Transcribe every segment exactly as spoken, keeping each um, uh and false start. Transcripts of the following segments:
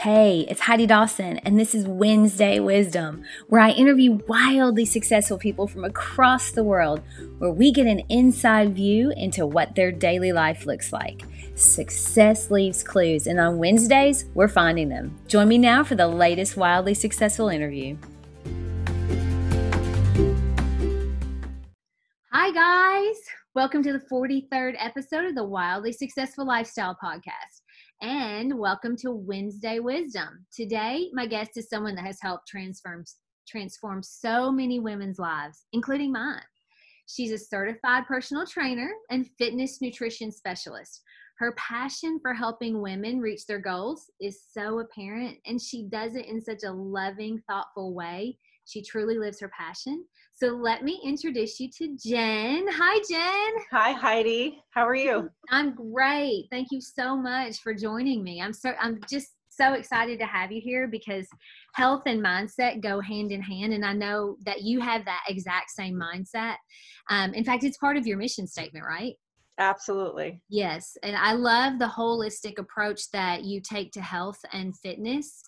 Hey, it's Heidi Dawson, and this is Wednesday Wisdom, where I interview wildly successful people from across the world, where we get an inside view into what their daily life looks like. Success leaves clues, and on Wednesdays, we're finding them. Join me now for the latest wildly successful interview. Hi, guys. Welcome to the forty-third episode of the Wildly Successful Lifestyle Podcast. And welcome to Wednesday Wisdom. Today, my guest is someone that has helped transform, transform so many women's lives, including mine. She's a certified personal trainer and fitness nutrition specialist. Her passion for helping women reach their goals is so apparent, and she does it in such a loving, thoughtful way. She truly lives her passion. So let me introduce you to Jen. Hi, Jen. Hi, Heidi. How are you? I'm great. Thank you so much for joining me. I'm so I'm just so excited to have you here because health and mindset go hand in hand, and I know that you have that exact same mindset. Um, in fact, it's part of your mission statement, right? Absolutely. Yes, and I love the holistic approach that you take to health and fitness.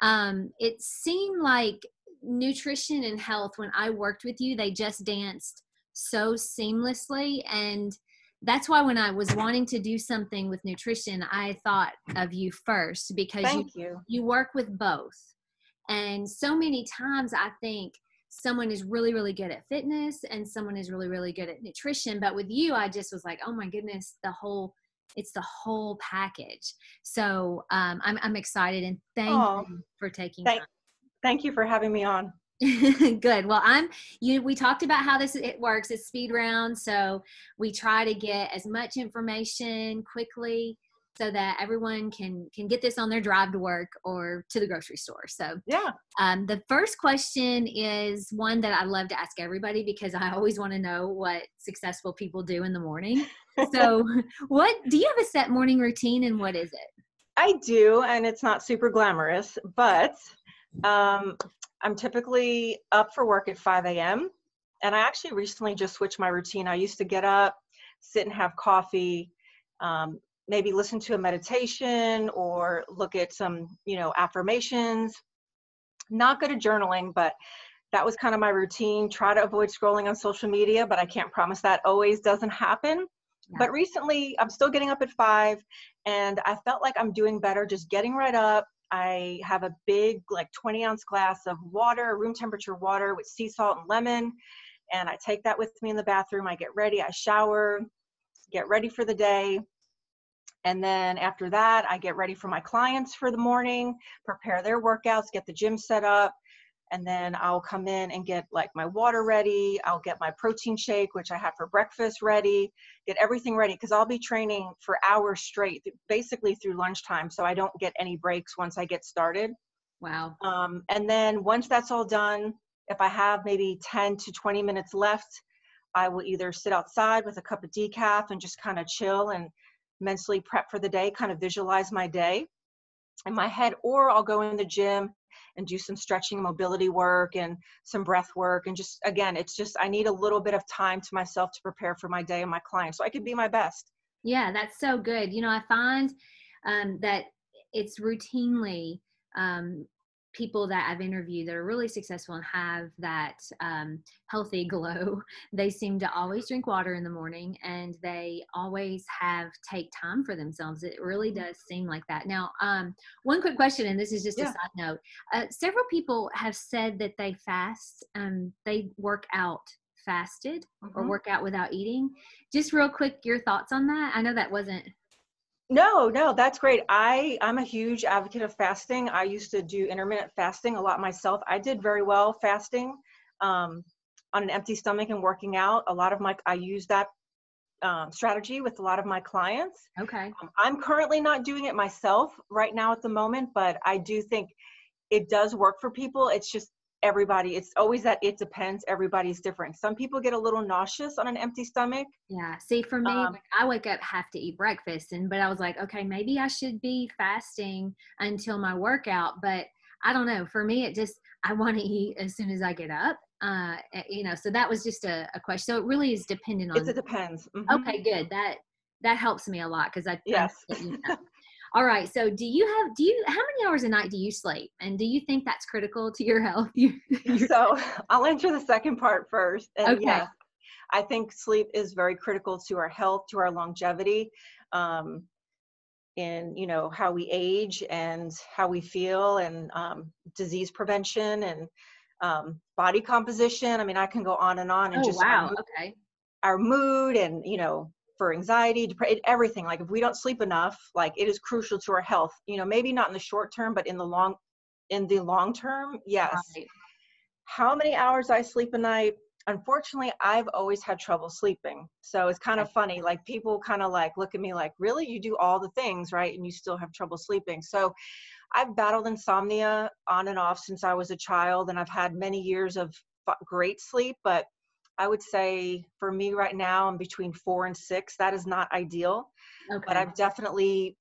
Um, it seemed like nutrition and health, when I worked with you, they just danced so seamlessly. And that's why when I was wanting to do something with nutrition, I thought of you first because Thank you, you. you work with both. And so many times I think someone is really, really good at fitness and someone is really, really good at nutrition. But with you, I just was like, oh my goodness, the whole It's the whole package. So um, I'm, I'm excited and thank oh, you for taking thank, time. Thank you for having me on. Good. Well, I'm, you, we talked about how this, it works. It's speed round. So we try to get as much information quickly so that everyone can, can get this on their drive to work or to the grocery store. So yeah. Um, the first question is one that I love to ask everybody because I always want to know what successful people do in the morning. So what, do you have a set morning routine and what is it? I do. And it's not super glamorous, but um, I'm typically up for work at five a.m. And I actually recently just switched my routine. I used to get up, sit and have coffee, um, maybe listen to a meditation or look at some, you know, affirmations. Not good at journaling, but that was kind of my routine. Try to avoid scrolling on social media, but I can't promise that always doesn't happen. Yeah. But recently I'm still getting up at five and I felt like I'm doing better just getting right up. I have a big like twenty ounce glass of water, room temperature water with sea salt and lemon. And I take that with me in the bathroom. I get ready, I shower, get ready for the day. And then after that, I get ready for my clients for the morning, prepare their workouts, get the gym set up, and then I'll come in and get like my water ready. I'll get my protein shake, which I have for breakfast, ready, get everything ready because I'll be training for hours straight, basically through lunchtime. So I don't get any breaks once I get started. Wow. Um, and then once that's all done, if I have maybe ten to twenty minutes left, I will either sit outside with a cup of decaf and just kind of chill and mentally prep for the day, kind of visualize my day in my head, or I'll go in the gym and do some stretching, mobility work and some breath work. And just, again, it's just, I need a little bit of time to myself to prepare for my day and my clients so I could be my best. Yeah, that's so good. You know, I find um, that it's routinely um, people that I've interviewed that are really successful and have that um, healthy glow, they seem to always drink water in the morning and they always have take time for themselves. It really does seem like that. Now, um, one quick question, and this is just yeah. a side note. Uh, several people have said that they fast, um, they work out fasted mm-hmm. or work out without eating. Just real quick, your thoughts on that? I know that wasn't No, no, that's great. I, I'm a huge advocate of fasting. I used to do intermittent fasting a lot myself. I did very well fasting um, on an empty stomach and working out. A lot of my, I use that um, strategy with a lot of my clients. Okay. Um, I'm currently not doing it myself right now at the moment, but I do think it does work for people. It's just everybody, it's always that it depends. Everybody's different. Some people get a little nauseous on an empty stomach. Yeah. See, for me, um, like I wake up, have to eat breakfast. And, but I was like, okay, maybe I should be fasting until my workout. But I don't know. For me, it just, I want to eat as soon as I get up. Uh, you know, so that was just a, a question. So it really is dependent on. It depends. Mm-hmm. Okay, good. That, that helps me a lot. Cause I, yes. I, you know. All right. So do you have, do you, how many hours a night do you sleep? And do you think that's critical to your health? So I'll answer the second part first. And okay. Yeah, I think sleep is very critical to our health, to our longevity, um, in, you know, how we age and how we feel, and um, disease prevention and um, body composition. I mean, I can go on and on and oh, just wow. our mood, okay. our mood and, you know, for anxiety, depression, everything. Like if we don't sleep enough, like it is crucial to our health, you know, maybe not in the short term, but in the long, in the long term. Yes. Right. How many hours I sleep a night? Unfortunately, I've always had trouble sleeping. So it's kind of funny. Like people kind of like look at me like, really, you do all the things, right? And you still have trouble sleeping. So I've battled insomnia on and off since I was a child. And I've had many years of great sleep, but I would say for me right now, I'm between four and six. That is not ideal, okay. but I've definitely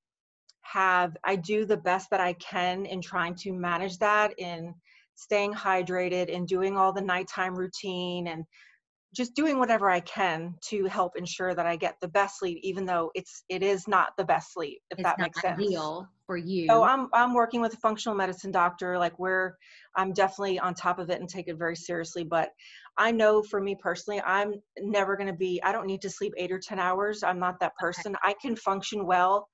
have, I do the best that I can in trying to manage that, in staying hydrated and doing all the nighttime routine and just doing whatever I can to help ensure that I get the best sleep, even though it's, it is not the best sleep, if it's that makes sense. It's not ideal for you. So I'm, I'm working with a functional medicine doctor. Like we're, I'm definitely on top of it and take it very seriously. But I know for me personally, I'm never going to be, I don't need to sleep eight or ten hours. I'm not that person. Okay. I can function well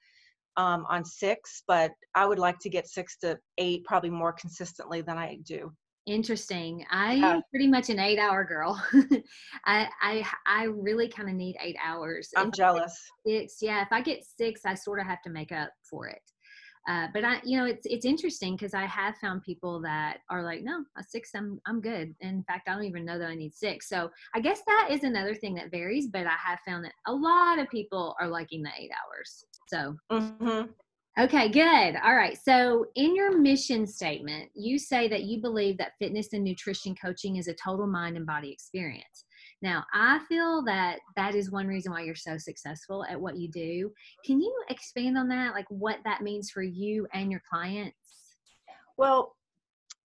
um, on six, but I would like to get six to eight, probably more consistently than I do. Interesting. I'm uh, pretty much an eight hour girl. I, I, I really kind of need eight hours. I'm if jealous. Six, yeah. If I get six, I sort of have to make up for it. Uh, but I, you know, it's, it's interesting because I have found people that are like, no, a six, I'm, I'm good. In fact, I don't even know that I need six. So I guess that is another thing that varies, but I have found that a lot of people are liking the eight hours. So, mm-hmm. Okay, good. All right. So in your mission statement, you say that you believe that fitness and nutrition coaching is a total mind and body experience. Now, I feel that that is one reason why you're so successful at what you do. Can you expand on that? Like what that means for you and your clients? Well,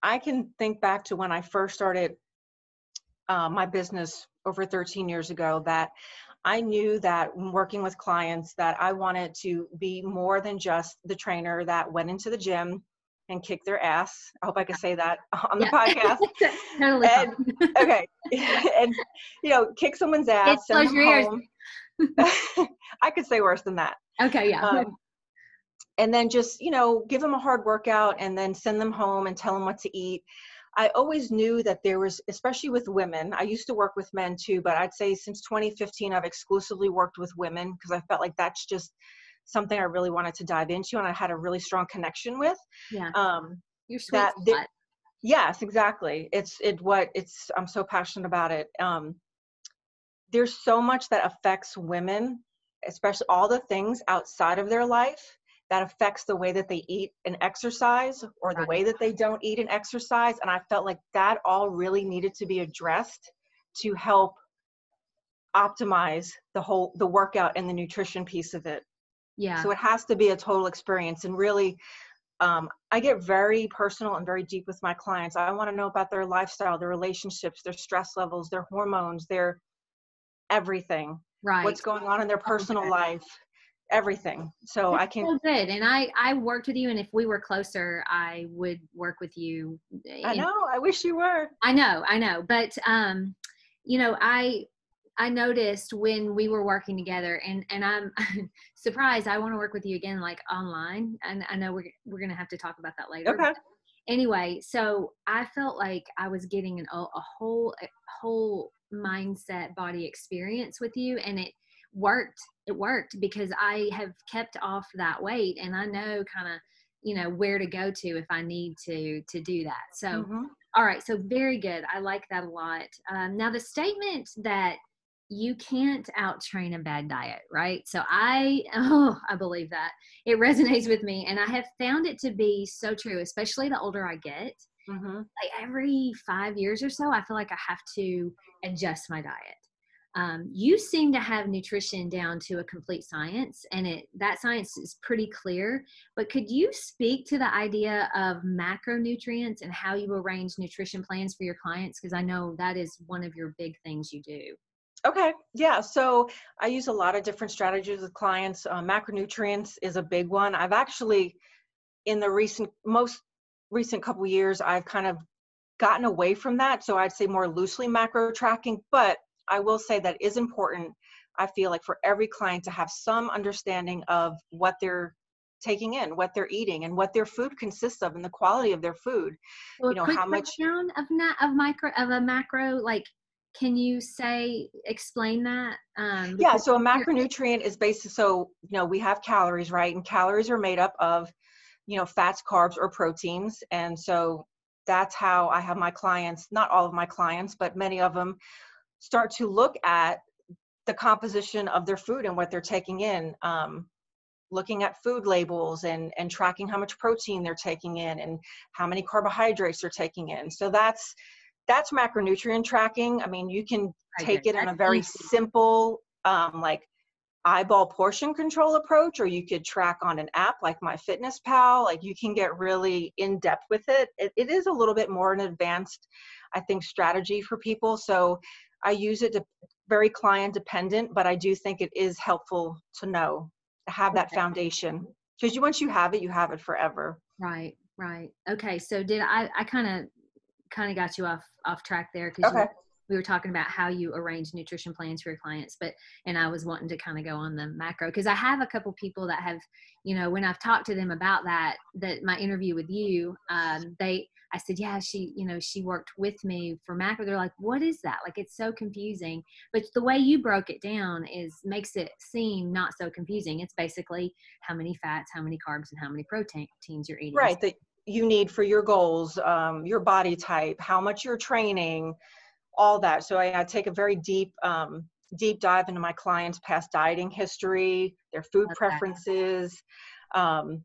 I can think back to when I first started uh, my business over thirteen years ago, that I knew that working with clients that I wanted to be more than just the trainer that went into the gym and kicked their ass. I hope I can say that on the yeah. podcast. Totally. And, okay. And, you know, kick someone's ass. Close your ears. I could say worse than that. Okay. Yeah. Um, and then just, you know, give them a hard workout and then send them home and tell them what to eat. I always knew that there was, especially with women, I used to work with men too, but I'd say since twenty fifteen, I've exclusively worked with women because I felt like that's just something I really wanted to dive into. And I had a really strong connection with, yeah. um, You're sweet that they, yes, exactly. It's, it, what it's, I'm so passionate about it. Um, there's so much that affects women, especially all the things outside of their life that affects the way that they eat and exercise, or the way that they don't eat and exercise. And I felt like that all really needed to be addressed to help optimize the whole, the workout and the nutrition piece of it. Yeah. So it has to be a total experience. And really, um, I get very personal and very deep with my clients. I want to know about their lifestyle, their relationships, their stress levels, their hormones, their everything, right. What's going on in their personal okay. life. Everything. So that's I can. So good. And I, I worked with you, and if we were closer, I would work with you. I know. I wish you were. I know. I know. But, um, you know, I, I noticed when we were working together, and, and I'm surprised I want to work with you again, like online. And I know we're, we're going to have to talk about that later. Okay. Anyway. So I felt like I was getting an, a whole, a whole mindset body experience with you, and it worked. It worked because I have kept off that weight, and I know kind of, you know, where to go to if I need to, to do that. So, mm-hmm. All right. So very good. I like that a lot. Um, now the statement that you can't out train a bad diet, right? So I, oh, I believe that. It resonates with me, and I have found it to be so true, especially the older I get. Mm-hmm. Like every five years or so, I feel like I have to adjust my diet. Um, you seem to have nutrition down to a complete science, and it, that science is pretty clear, but could you speak to the idea of macronutrients and how you arrange nutrition plans for your clients? Because I know that is one of your big things you do. Okay. Yeah. So I use a lot of different strategies with clients. Uh, macronutrients is a big one. I've actually, in the recent, most recent couple of years, I've kind of gotten away from that. So I'd say more loosely macro tracking, but I will say that is important. I feel like for every client to have some understanding of what they're taking in, what they're eating, and what their food consists of, and the quality of their food. Well, you know, how much breakdown of na- of micro of a macro, like, can you say, explain that? Um, yeah. So a macronutrient is basically, so, you know, we have calories, right? And calories are made up of, you know, fats, carbs, or proteins. And so that's how I have my clients, not all of my clients, but many of them, start to look at the composition of their food and what they're taking in. Um, looking at food labels and, and tracking how much protein they're taking in and how many carbohydrates they're taking in. So that's, that's macronutrient tracking. I mean, you can take it in a very simple, um, like eyeball portion control approach, or you could track on an app like MyFitnessPal. Like, you can get really in depth with it. It, it is a little bit more an advanced, I think, strategy for people. So I use it to, very client dependent, but I do think it is helpful to know, to have that okay. foundation, because you, once you have it, you have it forever. Right. Right. Okay. So did I, I kind of, kind of got you off, off track there. Cause okay. you, we were talking about how you arrange nutrition plans for your clients, but, and I was wanting to kind of go on the macro, cause I have a couple people that have, you know, when I've talked to them about that, that my interview with you, um, they, I said, yeah, she, you know, she worked with me for macro. They're like, what is that? Like, it's so confusing. But the way you broke it down is makes it seem not so confusing. It's basically how many fats, how many carbs, and how many proteins you're eating. Right. That you need for your goals, um, your body type, how much you're training, all that. So I, I take a very deep, um, deep dive into my clients' past dieting history, their food Love preferences, that. um,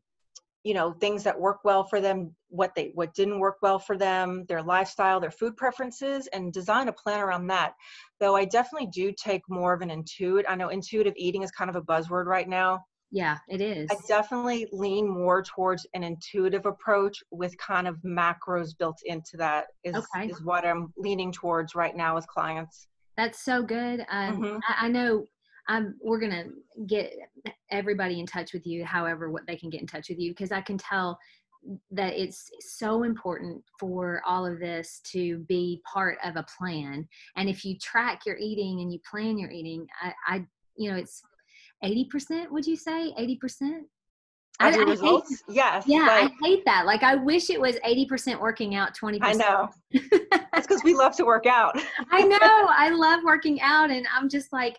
you know, things that work well for them, what they, what didn't work well for them, their lifestyle, their food preferences, and design a plan around that. Though I definitely do take more of an intuitive, I know intuitive eating is kind of a buzzword right now. Yeah, it is. I definitely lean more towards an intuitive approach with kind of macros built into that is, okay. is what I'm leaning towards right now with clients. That's so good. Um, mm-hmm. I, I know Um, we're going to get everybody in touch with you, however, what they can get in touch with you, because I can tell that it's so important for all of this to be part of a plan. And if you track your eating and you plan your eating, I, I you know, it's eighty percent, would you say eighty percent? I, I results? Hate, yes. Yeah, like, I hate that. Like, I wish it was eighty percent working out, twenty percent. I know. That's because we love to work out. I know. I love working out. And I'm just like,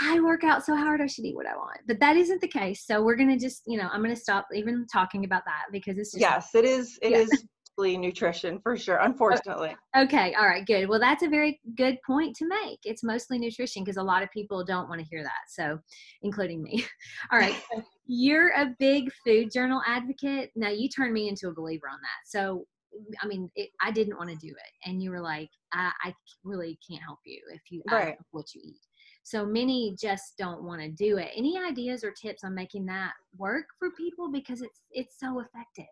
I work out so hard, I should eat what I want. But that isn't the case. So we're going to just, you know, I'm going to stop even talking about that because it's just. Yes, it is. It yeah. is. Nutrition for sure, unfortunately. Okay. All right. Good. Well, that's a very good point to make. It's mostly nutrition because a lot of people don't want to hear that. So, including me. All right. You're a big food journal advocate. Now, you turned me into a believer on that. So, I mean, it, I didn't want to do it. And you were like, I, I really can't help you if you right. I don't know what you eat. So many just don't want to do it. Any ideas or tips on making that work for people? Because it's it's so effective.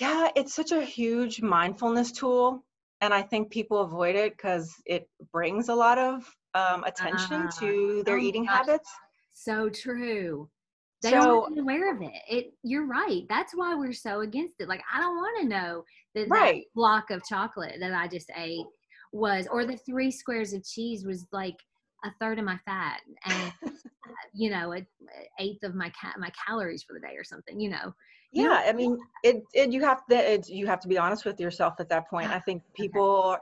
Yeah, it's such a huge mindfulness tool. And I think people avoid it because it brings a lot of um, attention uh, to their oh eating gosh. habits. So true. They so, aren't aware of it. It. You're right. That's why we're so against it. Like, I don't want to know that, right. that block of chocolate that I just ate was, or the three squares of cheese was like a third of my fat and, you know, an eighth of my ca- my calories for the day or something, you know. Yeah, I mean, it. it you have to. It, you have to be honest with yourself at that point. I think people, okay.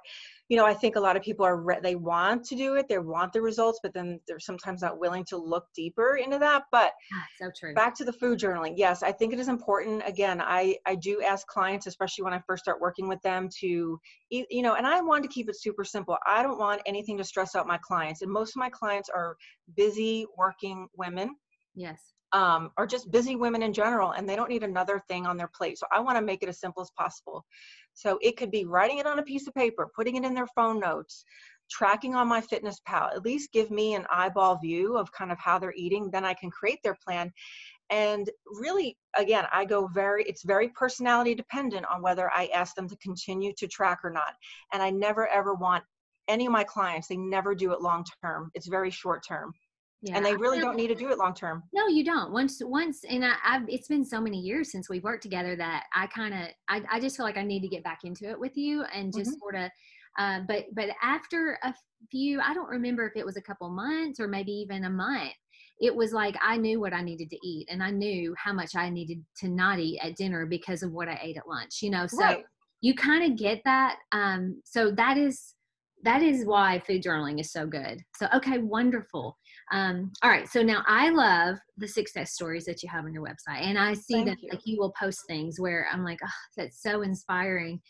you know, I think a lot of people are. They want to do it. They want the results, but then they're sometimes not willing to look deeper into that. But so true. Back to the food journaling. Yes, I think it is important. Again, I I do ask clients, especially when I first start working with them, to eat, you know, and I want to keep it super simple. I don't want anything to stress out my clients, and most of my clients are busy working women. Yes. Um, or just busy women in general, and they don't need another thing on their plate. So I want to make it as simple as possible. So it could be writing it on a piece of paper, putting it in their phone notes, tracking on MyFitnessPal. At least give me an eyeball view of kind of how they're eating. Then I can create their plan. And really, again, I go very, it's very personality dependent on whether I ask them to continue to track or not. And I never, ever want any of my clients, they never do it long term. It's very short term. Yeah. And they really don't need to do it long term. No, you don't. Once, once, and I, I've, it's been so many years since we've worked together that I kind of, I, I just feel like I need to get back into it with you and just mm-hmm. sort of, uh, but, but after a few, I don't remember if it was a couple months or maybe even a month, it was like, I knew what I needed to eat and I knew how much I needed to not eat at dinner because of what I ate at lunch, you know? So right. you kind of get that. Um, so that is, that is why food journaling is so good. So, okay, wonderful. Um, all right. So now I love the success stories that you have on your website, and I see that like you will post things where I'm like, oh, that's so inspiring.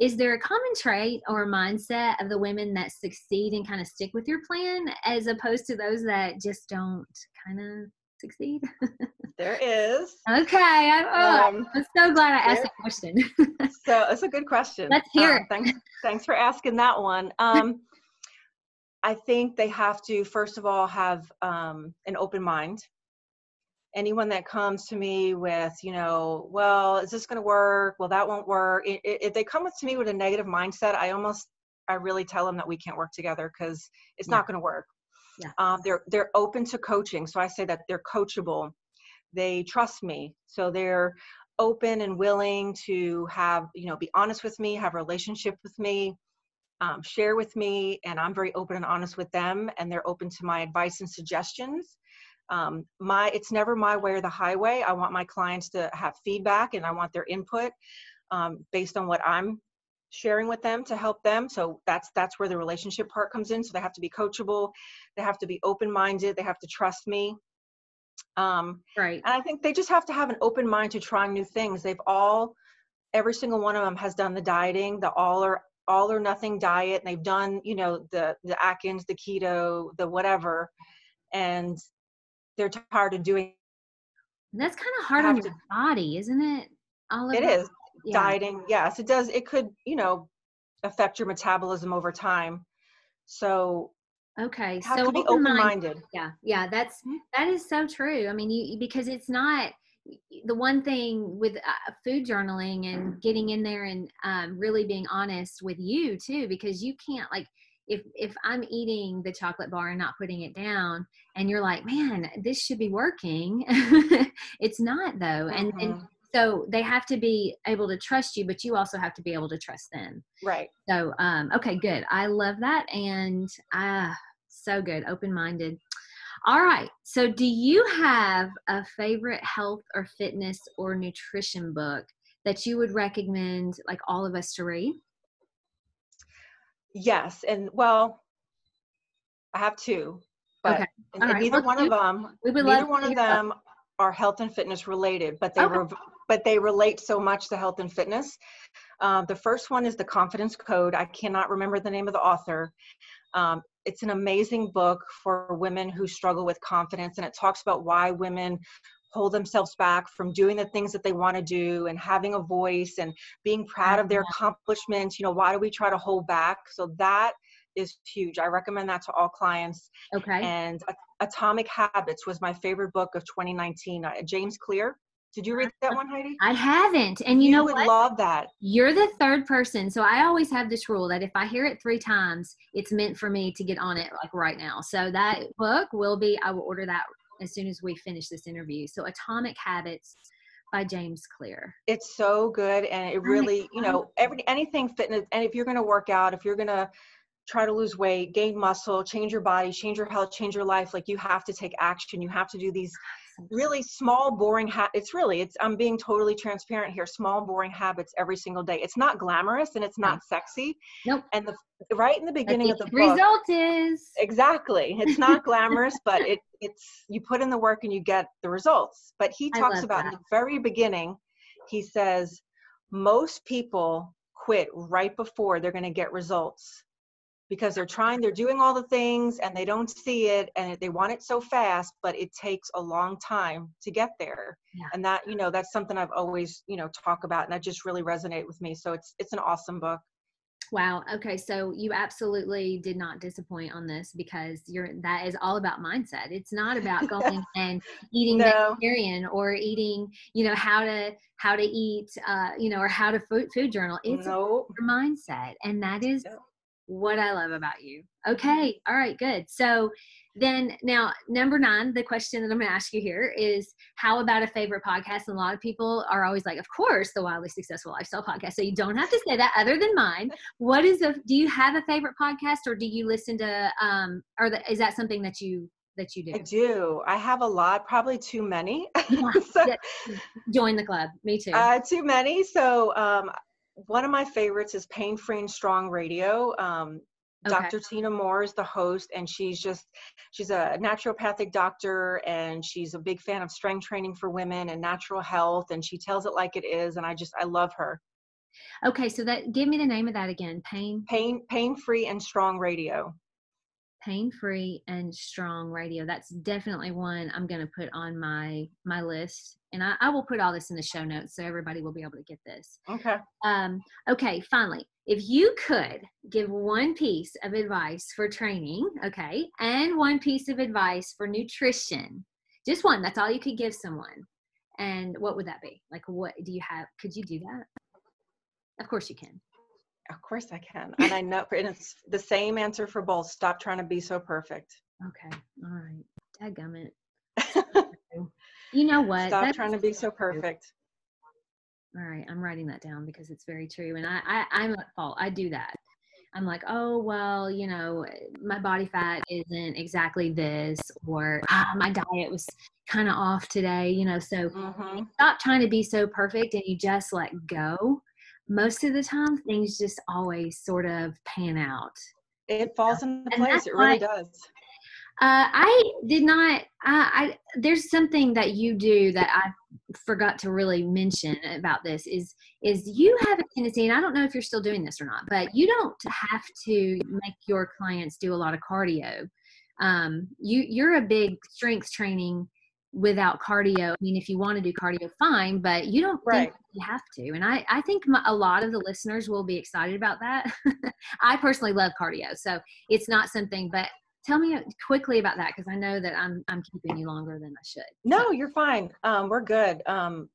Is there a common trait or mindset of the women that succeed and kind of stick with your plan as opposed to those that just don't kind of succeed? There is. Okay. I'm, oh, um, I'm so glad I asked that question. So it's a good question. Let's hear um, it. Thanks, thanks for asking that one. Um, I think they have to, first of all, have um, an open mind. Anyone that comes to me with, you know, well, is this going to work? Well, that won't work. It, it, if they come with, to me with a negative mindset, I almost, I really tell them that we can't work together because it's yeah. not going to work. Yeah. Um, they're, they're open to coaching. So I say that they're coachable. They trust me. So they're open and willing to have, you know, be honest with me, have a relationship with me, um, share with me. And I'm very open and honest with them. And they're open to my advice and suggestions. Um, my, it's never my way or the highway. I want my clients to have feedback and I want their input um, based on what I'm sharing with them to help them. So that's, that's where the relationship part comes in. So they have to be coachable. They have to be open-minded. They have to trust me. Um, right. And I think they just have to have an open mind to trying new things. They've all, every single one of them has done the dieting, the all or all or nothing diet. And they've done, you know, the, the Atkins, the keto, the whatever, and they're tired of doing. That's kind of hard on your to, body, isn't it? All of it is. Yeah. Dieting, yes, it does. It could, you know, affect your metabolism over time. So, okay, have so to be open-minded. Open yeah, yeah, that's that is so true. I mean, you because it's not the one thing with uh, food journaling and getting in there and um, really being honest with you too, because you can't like. If if I'm eating the chocolate bar and not putting it down and you're like, man, this should be working. It's not though. Mm-hmm. And, and so they have to be able to trust you, but you also have to be able to trust them. Right. So, um, okay, good. I love that. And ah, so good. Open-minded. All right. So do you have a favorite health or fitness or nutrition book that you would recommend like all of us to read? Yes. And well, I have two, but okay. and, and right. neither Let's one do, of them, we would neither love one of them up. Are health and fitness related, but they okay. were, but they relate so much to health and fitness. Um, the first one is The Confidence Code. I cannot remember the name of the author. Um, it's an amazing book for women who struggle with confidence. And it talks about why women hold themselves back from doing the things that they want to do and having a voice and being proud of their accomplishments. You know, why do we try to hold back? So that is huge. I recommend that to all clients. Okay. And Atomic Habits was my favorite book of twenty nineteen. Uh, James Clear. Did you read that one, Heidi? I haven't. And you, you know would what? Love that. You're the third person. So I always have this rule that if I hear it three times, it's meant for me to get on it like right now. So that book will be, I will order that as soon as we finish this interview. So Atomic Habits by James Clear. It's so good. And it really, you know, every, anything fitness. And if you're going to work out, if you're going to try to lose weight, gain muscle, change your body, change your health, change your life, like you have to take action. You have to do these really small, boring habits. It's really, it's, I'm being totally transparent here. Small, boring habits every single day. It's not glamorous and it's not sexy. Nope. And the, right in the beginning of the book. Result is. Exactly. It's not glamorous, but it, it's, you put in the work and you get the results. But he talks about that. In the very beginning, he says, most people quit right before they're going to get results. Because they're trying, they're doing all the things and they don't see it and they want it so fast, but it takes a long time to get there. Yeah. And that, you know, that's something I've always, you know, talk about, and that just really resonated with me. So it's, it's an awesome book. Wow. Okay. So you absolutely did not disappoint on this, because you're, that is all about mindset. It's not about going and eating no. vegetarian or eating, you know, how to, how to eat, uh, you know, or how to food, food journal. It's nope. your mindset. And that is, no. what I love about you. Okay. All right, good. So then now number nine, the question that I'm going to ask you here is, how about a favorite podcast? And a lot of people are always like, of course, the Wildly Successful Lifestyle Podcast. So you don't have to say that other than mine. What is a, do you have a favorite podcast, or do you listen to, um, or the, is that something that you, that you do? I do. I have a lot, probably too many. So, join the club. Me too. Uh, too many. So, um, one of my favorites is Pain Free and Strong Radio. Um, Okay. Doctor Tina Moore is the host, and she's just, she's a naturopathic doctor, and she's a big fan of strength training for women and natural health, and she tells it like it is, and I just, I love her. Okay, so that, give me the name of that again. Pain? Pain, Pain Free and Strong Radio. Pain Free and Strong Radio. That's definitely one I'm going to put on my, my list. And I, I will put all this in the show notes so everybody will be able to get this. Okay. Um, okay. Finally, if you could give one piece of advice for training, okay, and one piece of advice for nutrition, just one, that's all you could give someone. And what would that be? Like, what do you have? Could you do that? Of course you can. Of course I can. And I know, and it's the same answer for both. Stop trying to be so perfect. Okay. All right. Dadgummit. You know what? Stop that trying to be so perfect. All right. I'm writing that down because it's very true. And I, I, I'm at fault. I do that. I'm like, oh, well, you know, my body fat isn't exactly this, or oh, my diet was kind of off today, you know, so mm-hmm. Stop trying to be so perfect, and you just let go. Most of the time, things just always sort of pan out. It falls into place. It really does. Uh, I did not, I, I, there's something that you do that I forgot to really mention about this is, is you have a tendency, and I don't know if you're still doing this or not, but you don't have to make your clients do a lot of cardio. Um, you, you're a big strength training without cardio. I mean, if you want to do cardio, fine, but you don't right. think you have to. And I, I think my, a lot of the listeners will be excited about that. I personally love cardio, so it's not something, but tell me quickly about that, because I know that I'm I'm keeping you longer than I should. No, so. You're fine. Um, we're good. Um,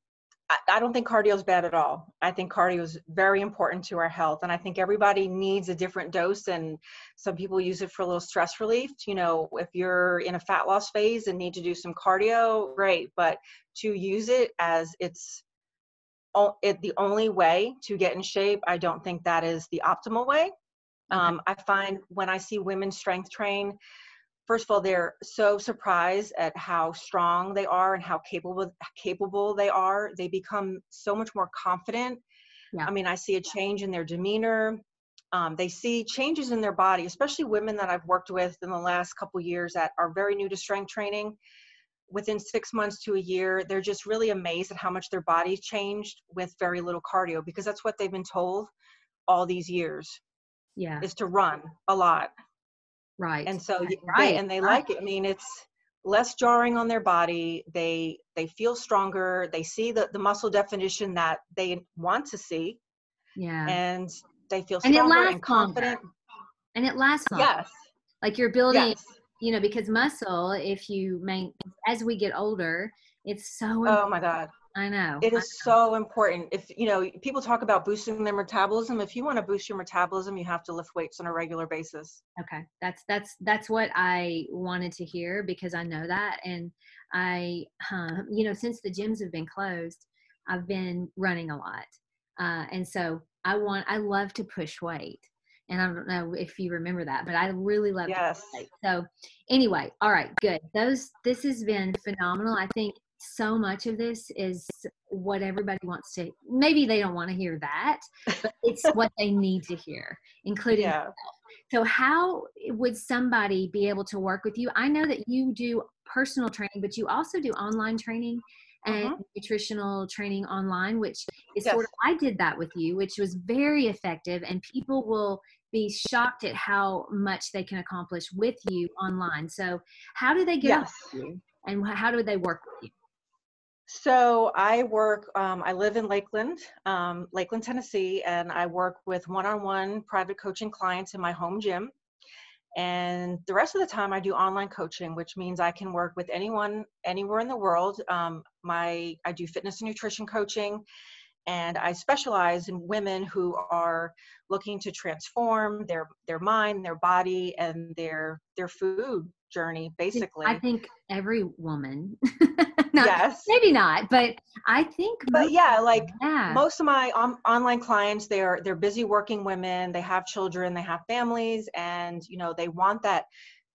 I, I don't think cardio is bad at all. I think cardio is very important to our health, and I think everybody needs a different dose. And some people use it for a little stress relief. You know, if you're in a fat loss phase and need to do some cardio, great. But to use it as it's it the only way to get in shape, I don't think that is the optimal way. Um, I find when I see women strength train, first of all, they're so surprised at how strong they are and how capable, capable they are. They become so much more confident. Yeah. I mean, I see a change in their demeanor. Um, they see changes in their body, especially women that I've worked with in the last couple of years that are very new to strength training. Within six months to a year, they're just really amazed at how much their body changed with very little cardio, because that's what they've been told all these years. Yeah, is to run a lot. Right. And so, right. They, and they right. like it. I mean, it's less jarring on their body. They, they feel stronger. They see the, the muscle definition that they want to see. Yeah. And they feel stronger and, it lasts and confident. Longer. And it lasts longer. Yes. Like you're building, yes. you know, because muscle, if you make, as we get older, it's so important. Oh my God. I know. It is so important. If, you know, people talk about boosting their metabolism. If you want to boost your metabolism, you have to lift weights on a regular basis. Okay. That's, that's, that's what I wanted to hear, because I know that. And I, um, you know, since the gyms have been closed, I've been running a lot. Uh, and so I want, I love to push weight. And I don't know if you remember that, but I really love yes. it. So anyway, all right, good. Those, this has been phenomenal. I think so much of this is what everybody wants to, maybe they don't want to hear that, but it's what they need to hear, including yeah. myself. So how would somebody be able to work with you? I know that you do personal training, but you also do online training and uh-huh. nutritional training online, which is yes. sort of, I did that with you, which was very effective, and people will be shocked at how much they can accomplish with you online. So how do they get yes. up with you, and how do they work with you? So I work, um, I live in Lakeland, um, Lakeland, Tennessee, and I work with one-on-one private coaching clients in my home gym. And the rest of the time I do online coaching, which means I can work with anyone, anywhere in the world. Um, my, I do fitness and nutrition coaching, And I specialize in women who are looking to transform their, their mind, their body, and their, their food journey, basically. I think every woman, not, yes, maybe not, but I think, but yeah, like yeah. most of my on- online clients, they are, they're busy working women. They have children, they have families, and, you know, they want that.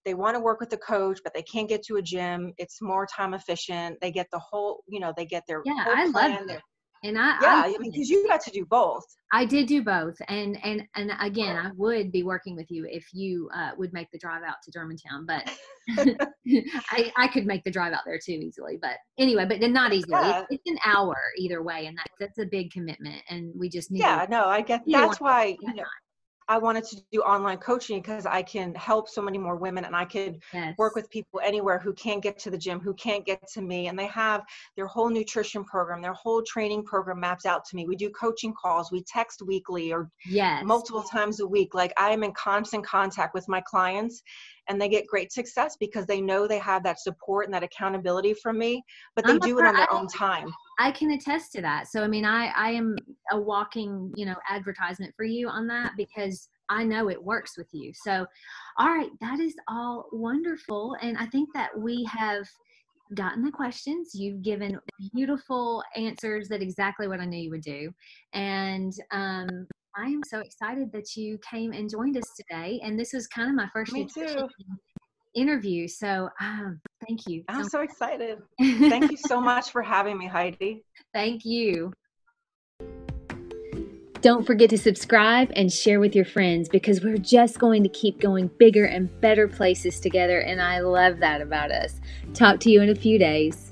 They want to work with a coach, but they can't get to a gym. It's more time efficient. They get the whole, you know, they get their, yeah, whole I plan, love it. And I, yeah, I, I mean, because you got to do both. I did do both. And, and, and again, I would be working with you if you uh, would make the drive out to Germantown, but I, I could make the drive out there too easily, but anyway, but not easily. Yeah. It's, it's an hour either way. And that, that's a big commitment. And we just need, yeah, to, no, I guess that's why, you know, I wanted to do online coaching because I can help so many more women, and I could yes. work with people anywhere who can't get to the gym, who can't get to me. And they have their whole nutrition program, their whole training program maps out to me. We do coaching calls. We text weekly or yes. multiple times a week. Like, I am in constant contact with my clients, and they get great success because they know they have that support and that accountability from me, but they I'm do a, it on their I, own time. I can attest to that. So, I mean, I, I am a walking, you know, advertisement for you on that, because I know it works with you. So, all right, that is all wonderful. And I think that we have gotten the questions. You've given beautiful answers that exactly what I knew you would do. And, um, I am so excited that you came and joined us today. And this was kind of my first interview. So um, thank you. I'm so excited. Thank you so much for having me, Heidi. Thank you. Don't forget to subscribe and share with your friends, because we're just going to keep going bigger and better places together. And I love that about us. Talk to you in a few days.